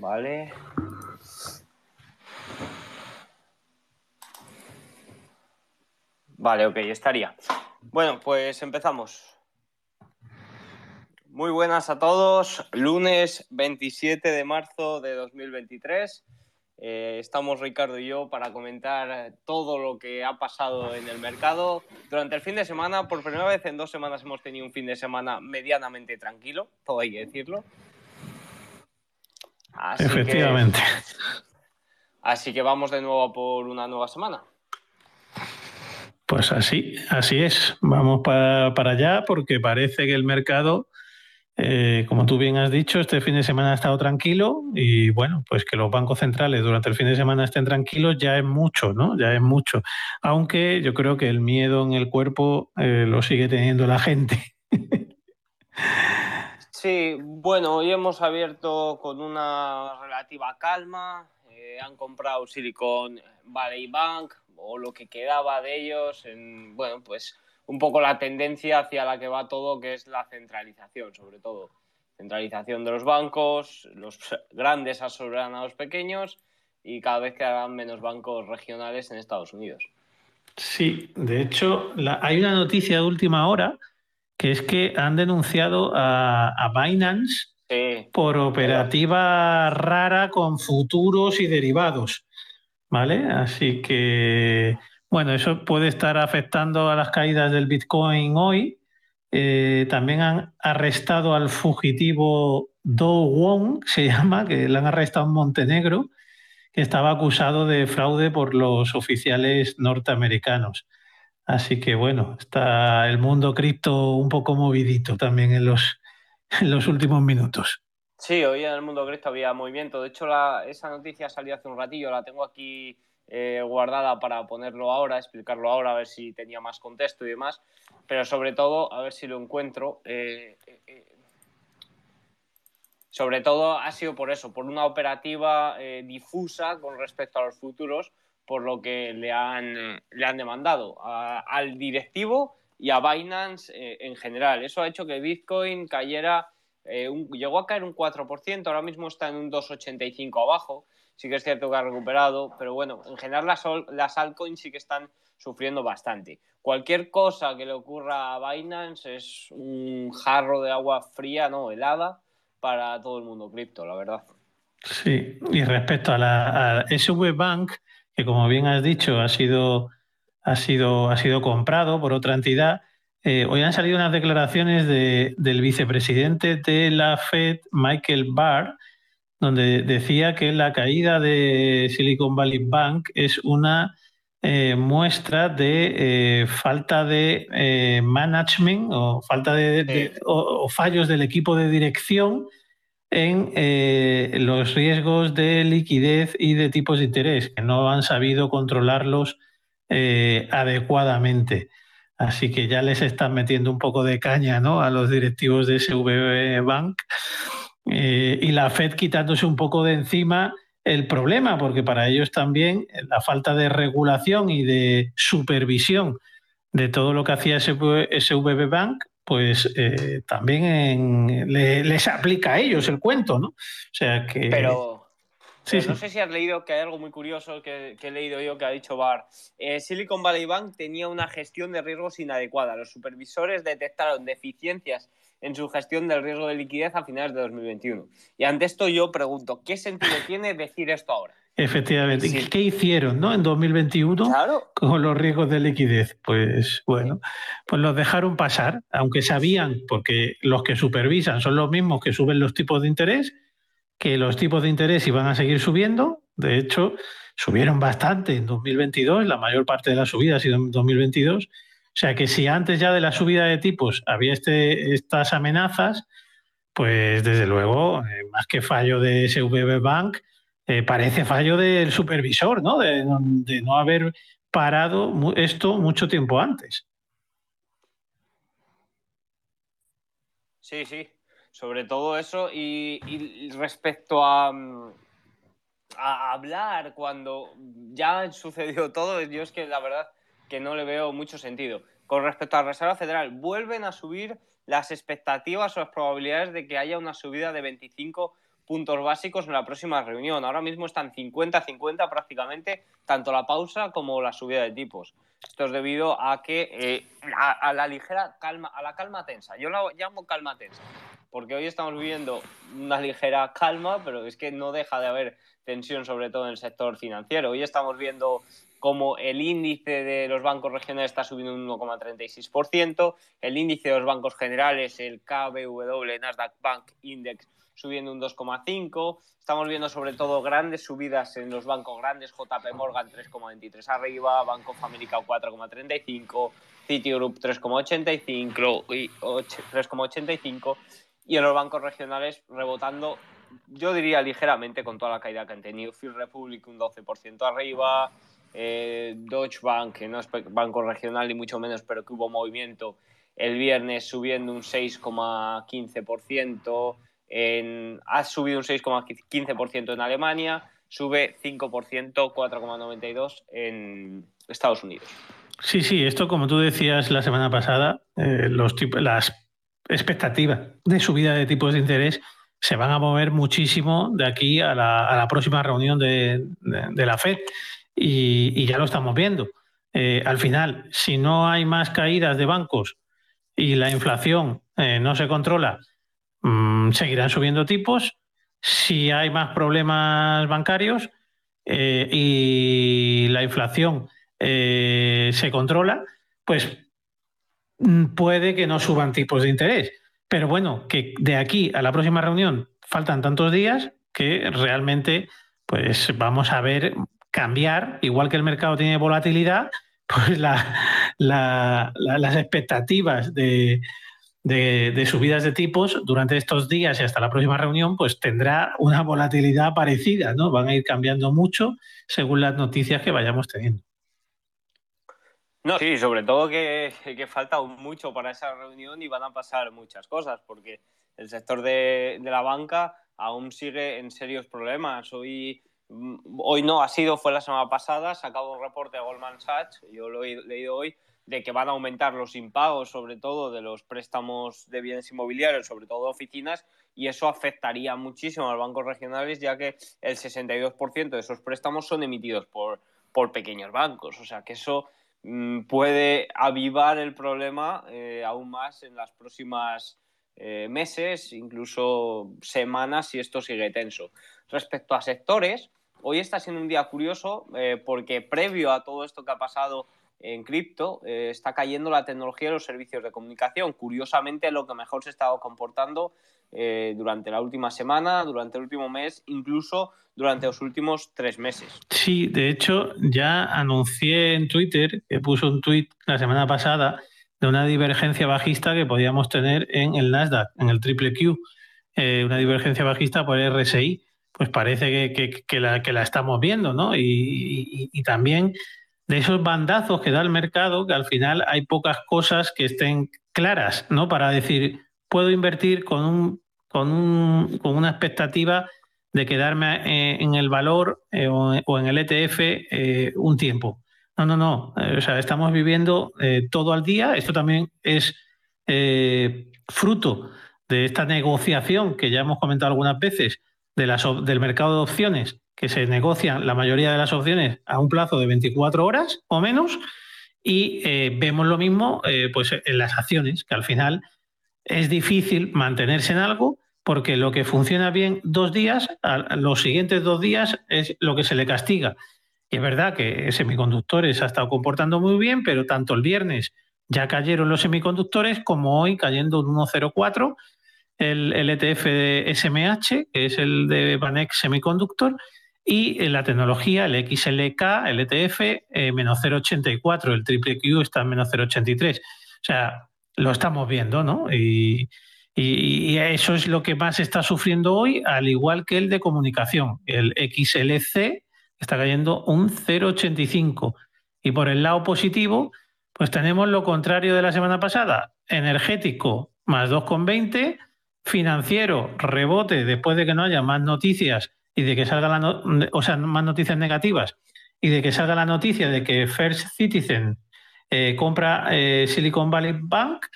Vale. Vale, ok, estaría. Bueno, pues empezamos. Muy buenas a todos. Lunes 27 de marzo de 2023. Estamos Ricardo y yo para comentar todo lo que ha pasado en el mercado durante el fin de semana. Por primera vez en 2 semanas hemos tenido un fin de semana medianamente tranquilo, todo hay que decirlo. Así efectivamente. Así que vamos de nuevo por una nueva semana. Pues así es, vamos para allá porque parece que el mercado... como tú bien has dicho, este fin de semana ha estado tranquilo y bueno, pues que los bancos centrales durante el fin de semana estén tranquilos ya es mucho, ¿no? Ya es mucho. Aunque yo creo que el miedo en el cuerpo lo sigue teniendo la gente. Sí, bueno, hoy hemos abierto con una relativa calma. Han comprado Silicon Valley Bank o lo que quedaba de ellos en, bueno, pues... un poco la tendencia hacia la que va todo, que es la centralización, sobre todo. Centralización de los bancos, los grandes asesoran a los pequeños y cada vez quedarán menos bancos regionales en Estados Unidos. Sí, de hecho, hay una noticia de última hora que es que han denunciado a Binance por operativa rara con futuros y derivados, ¿vale? Así que... bueno, eso puede estar afectando a las caídas del Bitcoin hoy. También han arrestado al fugitivo Do Kwon, se llama, que le han arrestado en Montenegro, que estaba acusado de fraude por los oficiales norteamericanos. Así que bueno, está el mundo cripto un poco movidito también en los últimos minutos. Sí, hoy en el mundo cripto había movimiento. De hecho, esa noticia salió hace un ratillo, la tengo aquí... guardada para ponerlo ahora, explicarlo ahora, a ver si tenía más contexto y demás, pero sobre todo, a ver si lo encuentro, sobre todo ha sido por eso, por una operativa difusa con respecto a los futuros, por lo que le han demandado al directivo y a Binance en general. Eso ha hecho que Bitcoin cayera, llegó a caer un 4%, ahora mismo está en un 2,85 abajo. Sí que es cierto que ha recuperado, pero bueno, en general las altcoins sí que están sufriendo bastante. Cualquier cosa que le ocurra a Binance es un jarro de agua fría, no, helada, para todo el mundo cripto, la verdad. Sí, y respecto a SV Bank, que como bien has dicho ha sido comprado por otra entidad, hoy han salido unas declaraciones del vicepresidente de la Fed, Michael Barr, donde decía que la caída de Silicon Valley Bank es una muestra de falta de management o falta de fallos del equipo de dirección en los riesgos de liquidez y de tipos de interés, que no han sabido controlarlos adecuadamente. Así que ya les están metiendo un poco de caña, ¿no?, a los directivos de SV Bank. Y la Fed quitándose un poco de encima el problema, porque para ellos también la falta de regulación y de supervisión de todo lo que hacía SVB Bank, pues también les aplica a ellos el cuento, ¿no? O sea que... Pero no sé si has leído que hay algo muy curioso que he leído yo que ha dicho Barr. Silicon Valley Bank tenía una gestión de riesgos inadecuada. Los supervisores detectaron deficiencias en su gestión del riesgo de liquidez a finales de 2021. Y ante esto yo pregunto, ¿qué sentido tiene decir esto ahora? Efectivamente. Sí. ¿Qué hicieron, no, en 2021 claro, con los riesgos de liquidez? Pues bueno, pues los dejaron pasar, aunque sabían, porque los que supervisan son los mismos que suben los tipos de interés, que los tipos de interés iban a seguir subiendo. De hecho, subieron bastante en 2022, la mayor parte de la subida ha sido en 2022, o sea que si antes ya de la subida de tipos había estas amenazas, pues desde luego, más que fallo de SVB Bank, parece fallo del supervisor, ¿no? De no haber parado esto mucho tiempo antes. Sí, sí, sobre todo eso. Y respecto a hablar cuando ya sucedió todo, yo es que la verdad... que no le veo mucho sentido. Con respecto a la Reserva Federal, vuelven a subir las expectativas o las probabilidades de que haya una subida de 25 puntos básicos en la próxima reunión. Ahora mismo están 50-50 prácticamente, tanto la pausa como la subida de tipos. Esto es debido a que a la ligera calma, a la calma tensa. Yo la llamo calma tensa, porque hoy estamos viviendo una ligera calma, pero es que no deja de haber tensión, sobre todo en el sector financiero. Hoy estamos viendo como el índice de los bancos regionales está subiendo un 1,36%, el índice de los bancos generales, el KBW, Nasdaq Bank Index, subiendo un 2,5%. Estamos viendo sobre todo grandes subidas en los bancos grandes, JP Morgan 3,23 arriba, Banco of America 4,35, Citigroup 3,85 y en los bancos regionales rebotando, yo diría ligeramente con toda la caída que han tenido. First Republic un 12% arriba, Deutsche Bank, que no es banco regional ni mucho menos, pero que hubo movimiento el viernes subiendo un 6,15%. Ha subido un 6,15% en Alemania, sube 5%, 4,92% en Estados Unidos. Sí, sí, esto como tú decías la semana pasada, las expectativas de subida de tipos de interés se van a mover muchísimo de aquí a la próxima reunión de la FED y ya lo estamos viendo. Al final, si no hay más caídas de bancos y la inflación no se controla, seguirán subiendo tipos. Si hay más problemas bancarios y la inflación se controla, pues puede que no suban tipos de interés. Pero bueno, que de aquí a la próxima reunión faltan tantos días que realmente pues vamos a ver cambiar, igual que el mercado tiene volatilidad, pues las expectativas de subidas de tipos durante estos días y hasta la próxima reunión pues tendrá una volatilidad parecida, ¿no? Van a ir cambiando mucho según las noticias que vayamos teniendo. No, sí, sobre todo que falta mucho para esa reunión y van a pasar muchas cosas, porque el sector de la banca aún sigue en serios problemas. Hoy no ha sido, fue la semana pasada, sacado un reporte de Goldman Sachs, yo lo he leído hoy, de que van a aumentar los impagos, sobre todo de los préstamos de bienes inmobiliarios, sobre todo de oficinas, y eso afectaría muchísimo a los bancos regionales, ya que el 62% de esos préstamos son emitidos por pequeños bancos. O sea que eso puede avivar el problema aún más en las próximas meses, incluso semanas, si esto sigue tenso. Respecto a sectores, hoy está siendo un día curioso porque previo a todo esto que ha pasado en cripto, está cayendo la tecnología y los servicios de comunicación. Curiosamente, lo que mejor se ha estado comportando durante la última semana, durante el último mes, incluso durante los últimos 3 meses. Sí, de hecho, ya anuncié en Twitter, que puse un tuit la semana pasada, de una divergencia bajista que podíamos tener en el Nasdaq, en el QQQ, una divergencia bajista por el RSI. Pues parece que la estamos viendo, ¿no? Y también de esos bandazos que da el mercado, que al final hay pocas cosas que estén claras, ¿no? Para decir, puedo invertir con una expectativa de quedarme en el valor o en el ETF un tiempo. No. O sea, estamos viviendo todo al día. Esto también es fruto de esta negociación que ya hemos comentado algunas veces del mercado de opciones, que se negocian la mayoría de las opciones a un plazo de 24 horas o menos, y vemos lo mismo pues en las acciones, que al final es difícil mantenerse en algo, porque lo que funciona bien 2 días, a los siguientes 2 días es lo que se le castiga. Y es verdad que semiconductores ha estado comportando muy bien, pero tanto el viernes ya cayeron los semiconductores como hoy cayendo un 1,04%, el ETF de SMH, que es el de Banex Semiconductor, y la tecnología, el XLK, el ETF, menos 0,84, el QQQ está en menos 0,83. O sea, lo estamos viendo, ¿no? Y eso es lo que más está sufriendo hoy, al igual que el de comunicación. El XLC está cayendo un 0,85. Y por el lado positivo, pues tenemos lo contrario de la semana pasada. Energético, más 2,20. Financiero, rebote después de que no haya más noticias y de que salga más noticias negativas y de que salga la noticia de que First Citizen compra Silicon Valley Bank,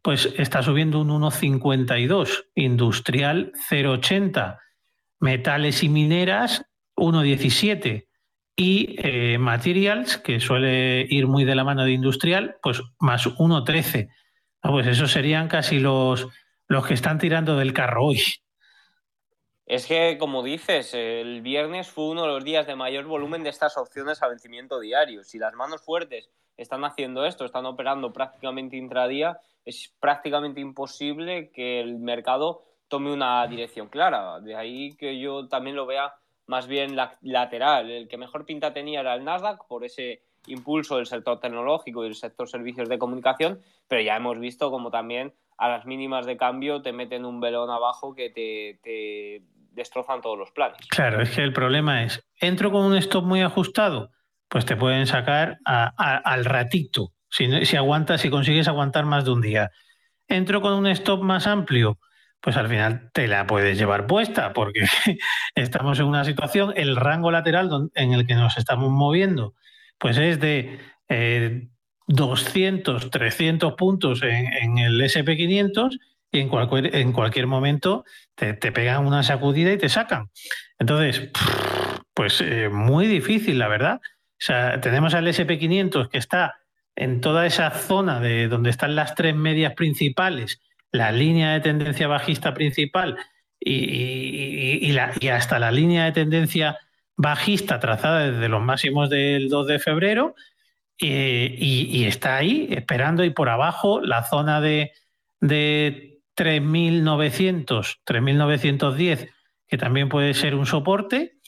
pues está subiendo un 1,52. Industrial 0,80. metales y mineras 1,17 y materials, que suele ir muy de la mano de industrial, pues más 1,13. Ah, pues esos serían casi los que están tirando del carro hoy. Es que, como dices, el viernes fue uno de los días de mayor volumen de estas opciones a vencimiento diario. Si las manos fuertes están haciendo esto, están operando prácticamente intradía, es prácticamente imposible que el mercado tome una dirección clara. De ahí que yo también lo vea más bien lateral. El que mejor pinta tenía era el Nasdaq por ese impulso del sector tecnológico y del sector servicios de comunicación, pero ya hemos visto como también a las mínimas de cambio te meten un velón abajo que te destrozan todos los planes. Claro, es que el problema es, entro con un stop muy ajustado, pues te pueden sacar al ratito, si aguantas, si consigues aguantar más de un día. Entro con un stop más amplio, pues al final te la puedes llevar puesta, porque estamos en una situación, el rango lateral en el que nos estamos moviendo, pues es de 200, 300 puntos en el S&P 500 y en cualquier momento te pegan una sacudida y te sacan. Entonces, pues muy difícil, la verdad. O sea, tenemos al S&P 500 que está en toda esa zona de donde están las tres medias principales, la línea de tendencia bajista principal y hasta la línea de tendencia bajista trazada desde los máximos del 2 de febrero y está ahí esperando, y por abajo la zona de 3.900, 3.910, que también puede ser un soporte,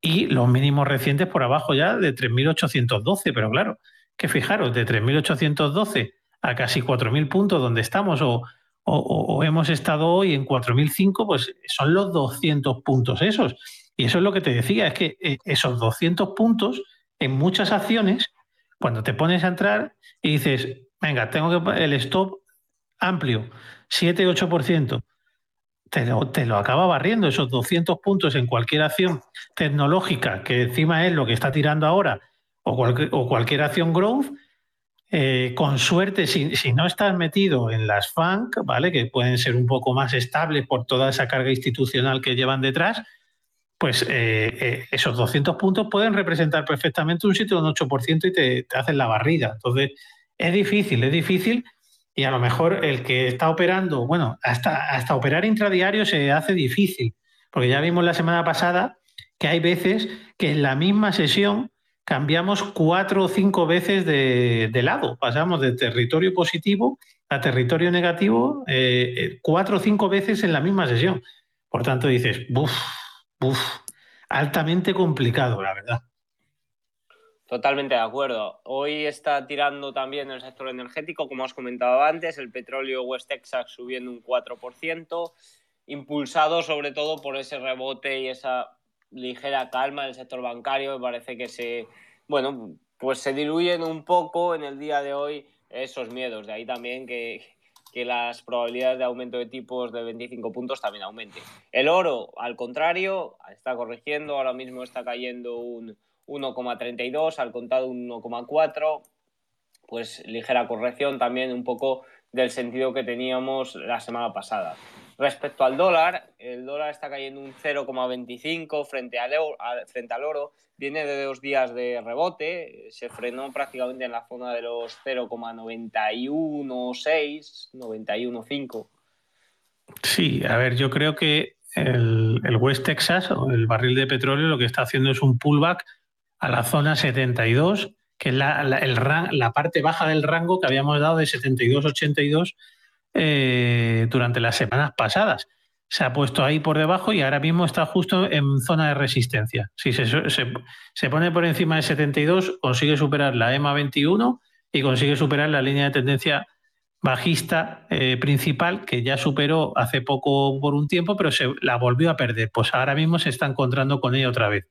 y los mínimos recientes por abajo ya de 3.812, pero claro, que fijaros, de 3.812 a casi 4.000 puntos donde estamos o hemos estado hoy en 4.005, pues son los 200 puntos esos. Y eso es lo que te decía, es que esos 200 puntos en muchas acciones, cuando te pones a entrar y dices, venga, tengo que el stop amplio, 7-8%, te lo acaba barriendo esos 200 puntos en cualquier acción tecnológica, que encima es lo que está tirando ahora, o cualquier acción growth, con suerte, si no estás metido en las FANG, ¿vale?, que pueden ser un poco más estables por toda esa carga institucional que llevan detrás, pues esos 200 puntos pueden representar perfectamente un 7 o un 8% y te hacen la barrida. Entonces, es difícil y a lo mejor el que está operando, bueno, hasta operar intradiario se hace difícil, porque ya vimos la semana pasada que hay veces que en la misma sesión cambiamos 4 o 5 veces de lado, pasamos de territorio positivo a territorio negativo 4 o 5 veces en la misma sesión. Por tanto, dices, altamente complicado, la verdad. Totalmente de acuerdo. Hoy está tirando también el sector energético, como has comentado antes, el petróleo West Texas subiendo un 4%, impulsado sobre todo por ese rebote y esa ligera calma del sector bancario. Me parece que se diluyen un poco en el día de hoy esos miedos. De ahí también que las probabilidades de aumento de tipos de 25 puntos también aumenten. El oro, al contrario, está corrigiendo, ahora mismo está cayendo un 1,32, al contado un 1,4, pues ligera corrección también un poco del sentido que teníamos la semana pasada. Respecto al dólar, el dólar está cayendo un 0,25 frente al oro, viene de 2 días de rebote, se frenó prácticamente en la zona de los 0,916, 91,5. Sí, a ver, yo creo que el West Texas, o el barril de petróleo, lo que está haciendo es un pullback a la zona 72, que es la parte baja del rango que habíamos dado de 72,82, durante las semanas pasadas. Se ha puesto ahí por debajo y ahora mismo está justo en zona de resistencia. Si se pone por encima de 72, consigue superar la EMA 21 y consigue superar la línea de tendencia bajista principal, que ya superó hace poco por un tiempo, pero se la volvió a perder. Pues ahora mismo se está encontrando con ella otra vez.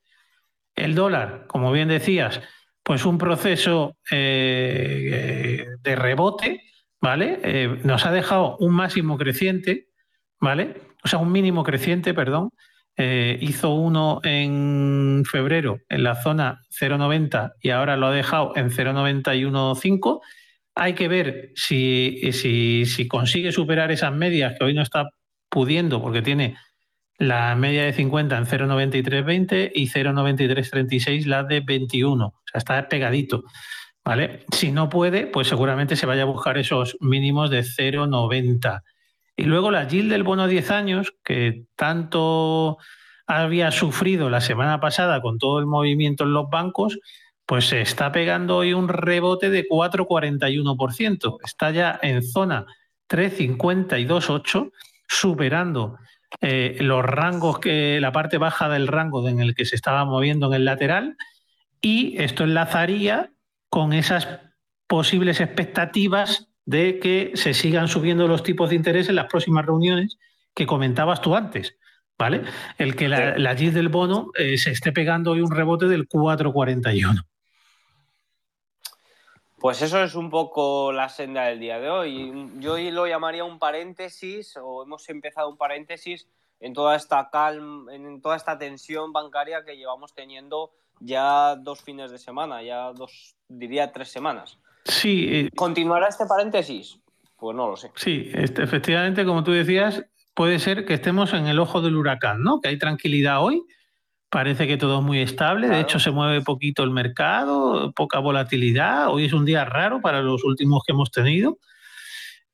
El dólar, como bien decías, pues un proceso de rebote, ¿vale? Nos ha dejado un máximo creciente, ¿vale? O sea, un mínimo creciente, perdón. Hizo uno en febrero en la zona 0,90 y ahora lo ha dejado en 0,915. Hay que ver si consigue superar esas medias, que hoy no está pudiendo porque tiene la media de 50 en 0,9320 y 0,9336 la de 21. O sea, está pegadito, ¿vale? Si no puede, pues seguramente se vaya a buscar esos mínimos de 0,90. Y luego la yield del bono a 10 años, que tanto había sufrido la semana pasada con todo el movimiento en los bancos, pues se está pegando hoy un rebote de 4,41%. Está ya en zona 3,52,8, superando los rangos, que la parte baja del rango en el que se estaba moviendo en el lateral. Y esto enlazaría con esas posibles expectativas de que se sigan subiendo los tipos de interés en las próximas reuniones que comentabas tú antes, ¿vale? El que la yield del bono se esté pegando hoy un rebote del 4,41. Pues eso es un poco la senda del día de hoy. Yo lo llamaría un paréntesis, o hemos empezado un paréntesis en toda esta calma, en toda esta tensión bancaria que llevamos teniendo ya dos fines de semana, ya diría tres semanas. Sí. ¿Continuará este paréntesis? Pues no lo sé. Sí, efectivamente, como tú decías, puede ser que estemos en el ojo del huracán, ¿no? Que hay tranquilidad hoy. Parece que todo es muy estable, claro. De hecho se mueve poquito el mercado, poca volatilidad, hoy es un día raro para los últimos que hemos tenido,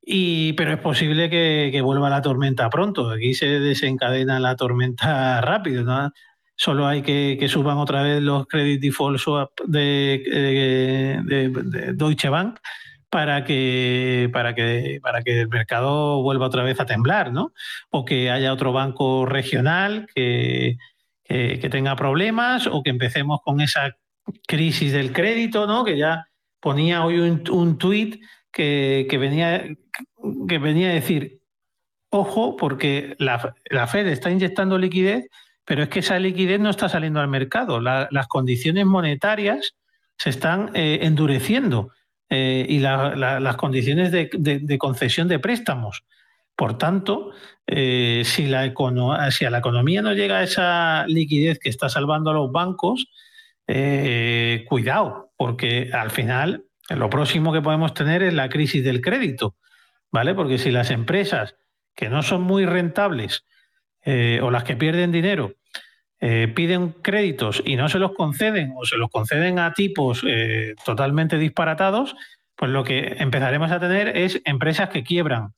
pero es posible que vuelva la tormenta pronto, aquí se desencadena la tormenta rápido, ¿no? Solo hay que suban otra vez los credit default swap de Deutsche Bank para que el mercado vuelva otra vez a temblar, ¿no? O que haya otro banco regional que tenga problemas, o que empecemos con esa crisis del crédito, ¿no? Que ya ponía hoy un tuit que venía a decir, ojo, porque la Fed está inyectando liquidez, pero es que esa liquidez no está saliendo al mercado. Las condiciones monetarias se están endureciendo y las condiciones de concesión de préstamos. Por tanto, si a la economía no llega esa liquidez que está salvando a los bancos, cuidado, porque al final lo próximo que podemos tener es la crisis del crédito, ¿vale? Porque si las empresas que no son muy rentables o las que pierden dinero piden créditos y no se los conceden o se los conceden a tipos totalmente disparatados, pues lo que empezaremos a tener es empresas que quiebran,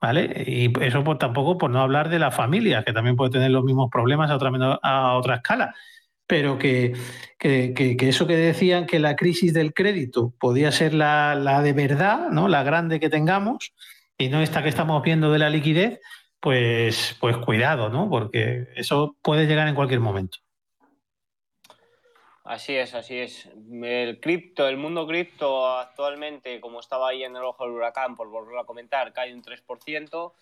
¿vale? Y eso tampoco, por no hablar de las familias, que también puede tener los mismos problemas a otra escala, pero que eso que decían que la crisis del crédito podía ser la de verdad, ¿no? La grande que tengamos y no esta que estamos viendo de la liquidez, pues cuidado, ¿no? Porque eso puede llegar en cualquier momento. Así es, así es. El mundo cripto actualmente, como estaba ahí en el ojo del huracán, por volverlo a comentar, cae un 3%,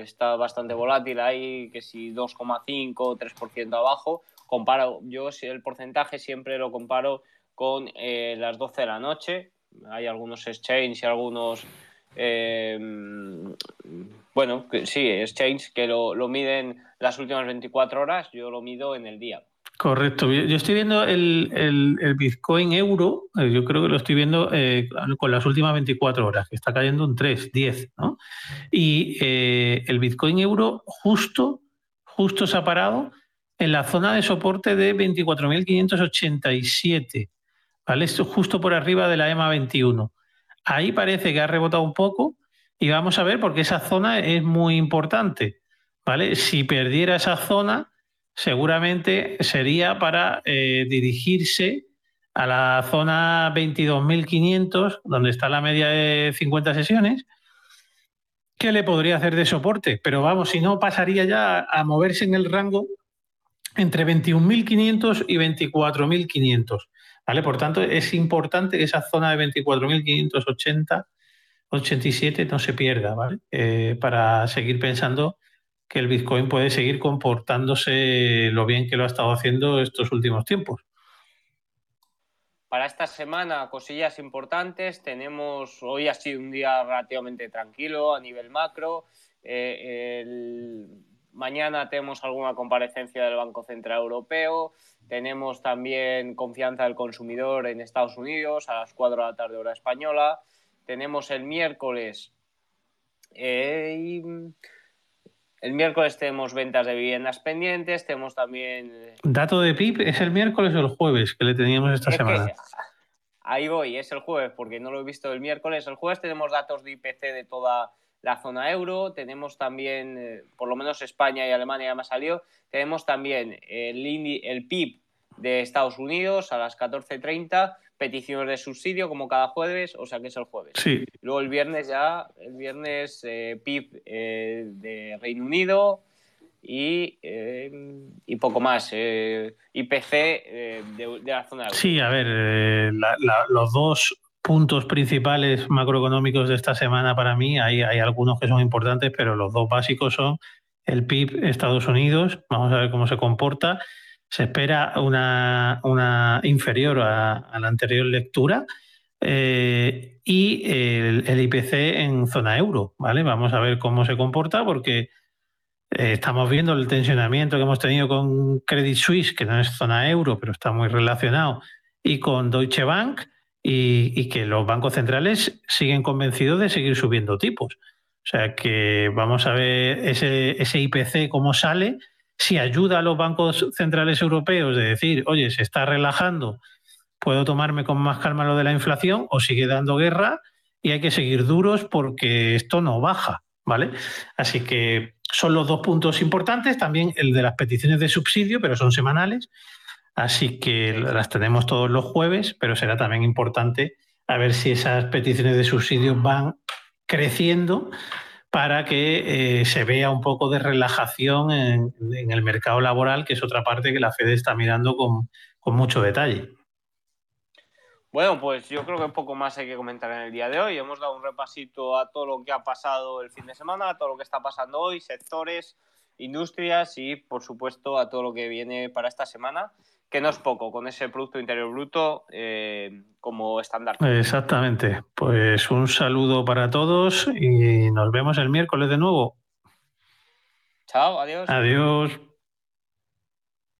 está bastante volátil ahí, que si 2,5, 3% abajo. Comparo, yo el porcentaje siempre lo comparo con las 12 de la noche. Hay algunos exchanges y algunos... exchanges que lo miden las últimas 24 horas, yo lo mido en el día. Correcto. Yo estoy viendo el Bitcoin euro, yo creo que lo estoy viendo con las últimas 24 horas, que está cayendo un 3,10, ¿no? Y el Bitcoin euro justo se ha parado en la zona de soporte de 24.587, ¿vale? Esto justo por arriba de la EMA 21. Ahí parece que ha rebotado un poco y vamos a ver, porque esa zona es muy importante, ¿vale? Si perdiera esa zona, seguramente sería para dirigirse a la zona 22.500, donde está la media de 50 sesiones, que le podría hacer de soporte. Pero vamos, si no, pasaría ya a moverse en el rango entre 21.500 y 24.500, ¿vale? Por tanto, es importante que esa zona de 24.587 no se pierda, ¿vale? Para seguir pensando que el Bitcoin puede seguir comportándose lo bien que lo ha estado haciendo estos últimos tiempos. Para esta semana, cosillas importantes. Hoy ha sido un día relativamente tranquilo a nivel macro. Mañana tenemos alguna comparecencia del Banco Central Europeo. Tenemos también confianza del consumidor en Estados Unidos a las 4 de la tarde hora española. Tenemos el miércoles... El miércoles tenemos ventas de viviendas pendientes, tenemos también... ¿Dato de PIB es el miércoles o el jueves que le teníamos esta semana? Ahí voy, es el jueves, porque no lo he visto el miércoles. El jueves tenemos datos de IPC de toda la zona euro, tenemos también, por lo menos España y Alemania ya me ha salido, tenemos también el PIB de Estados Unidos a las 14:30, peticiones de subsidio como cada jueves, o sea que es el jueves. Sí. Luego el viernes ya, PIB de Reino Unido y poco más, IPC de la zona euro. Sí, a ver, los dos puntos principales macroeconómicos de esta semana para mí, hay algunos que son importantes, pero los dos básicos son el PIB Estados Unidos, vamos a ver cómo se comporta. Se espera una inferior a la anterior lectura y el IPC en zona euro, ¿vale? Vamos a ver cómo se comporta porque estamos viendo el tensionamiento que hemos tenido con Credit Suisse, que no es zona euro, pero está muy relacionado, y con Deutsche Bank y que los bancos centrales siguen convencidos de seguir subiendo tipos. O sea que vamos a ver ese IPC cómo sale. Si ayuda a los bancos centrales europeos de decir, oye, se está relajando, puedo tomarme con más calma lo de la inflación, o sigue dando guerra y hay que seguir duros porque esto no baja, ¿vale? Así que son los dos puntos importantes, también el de las peticiones de subsidio, pero son semanales, así que las tenemos todos los jueves, pero será también importante a ver si esas peticiones de subsidio van creciendo para que se vea un poco de relajación en el mercado laboral, que es otra parte que la Fed está mirando con mucho detalle. Bueno, pues yo creo que poco más hay que comentar en el día de hoy. Hemos dado un repasito a todo lo que ha pasado el fin de semana, a todo lo que está pasando hoy, sectores, industrias y, por supuesto, a todo lo que viene para esta semana, que no es poco, con ese Producto Interior Bruto como estándar. Exactamente. Pues un saludo para todos y nos vemos el miércoles de nuevo. Chao, adiós. Adiós.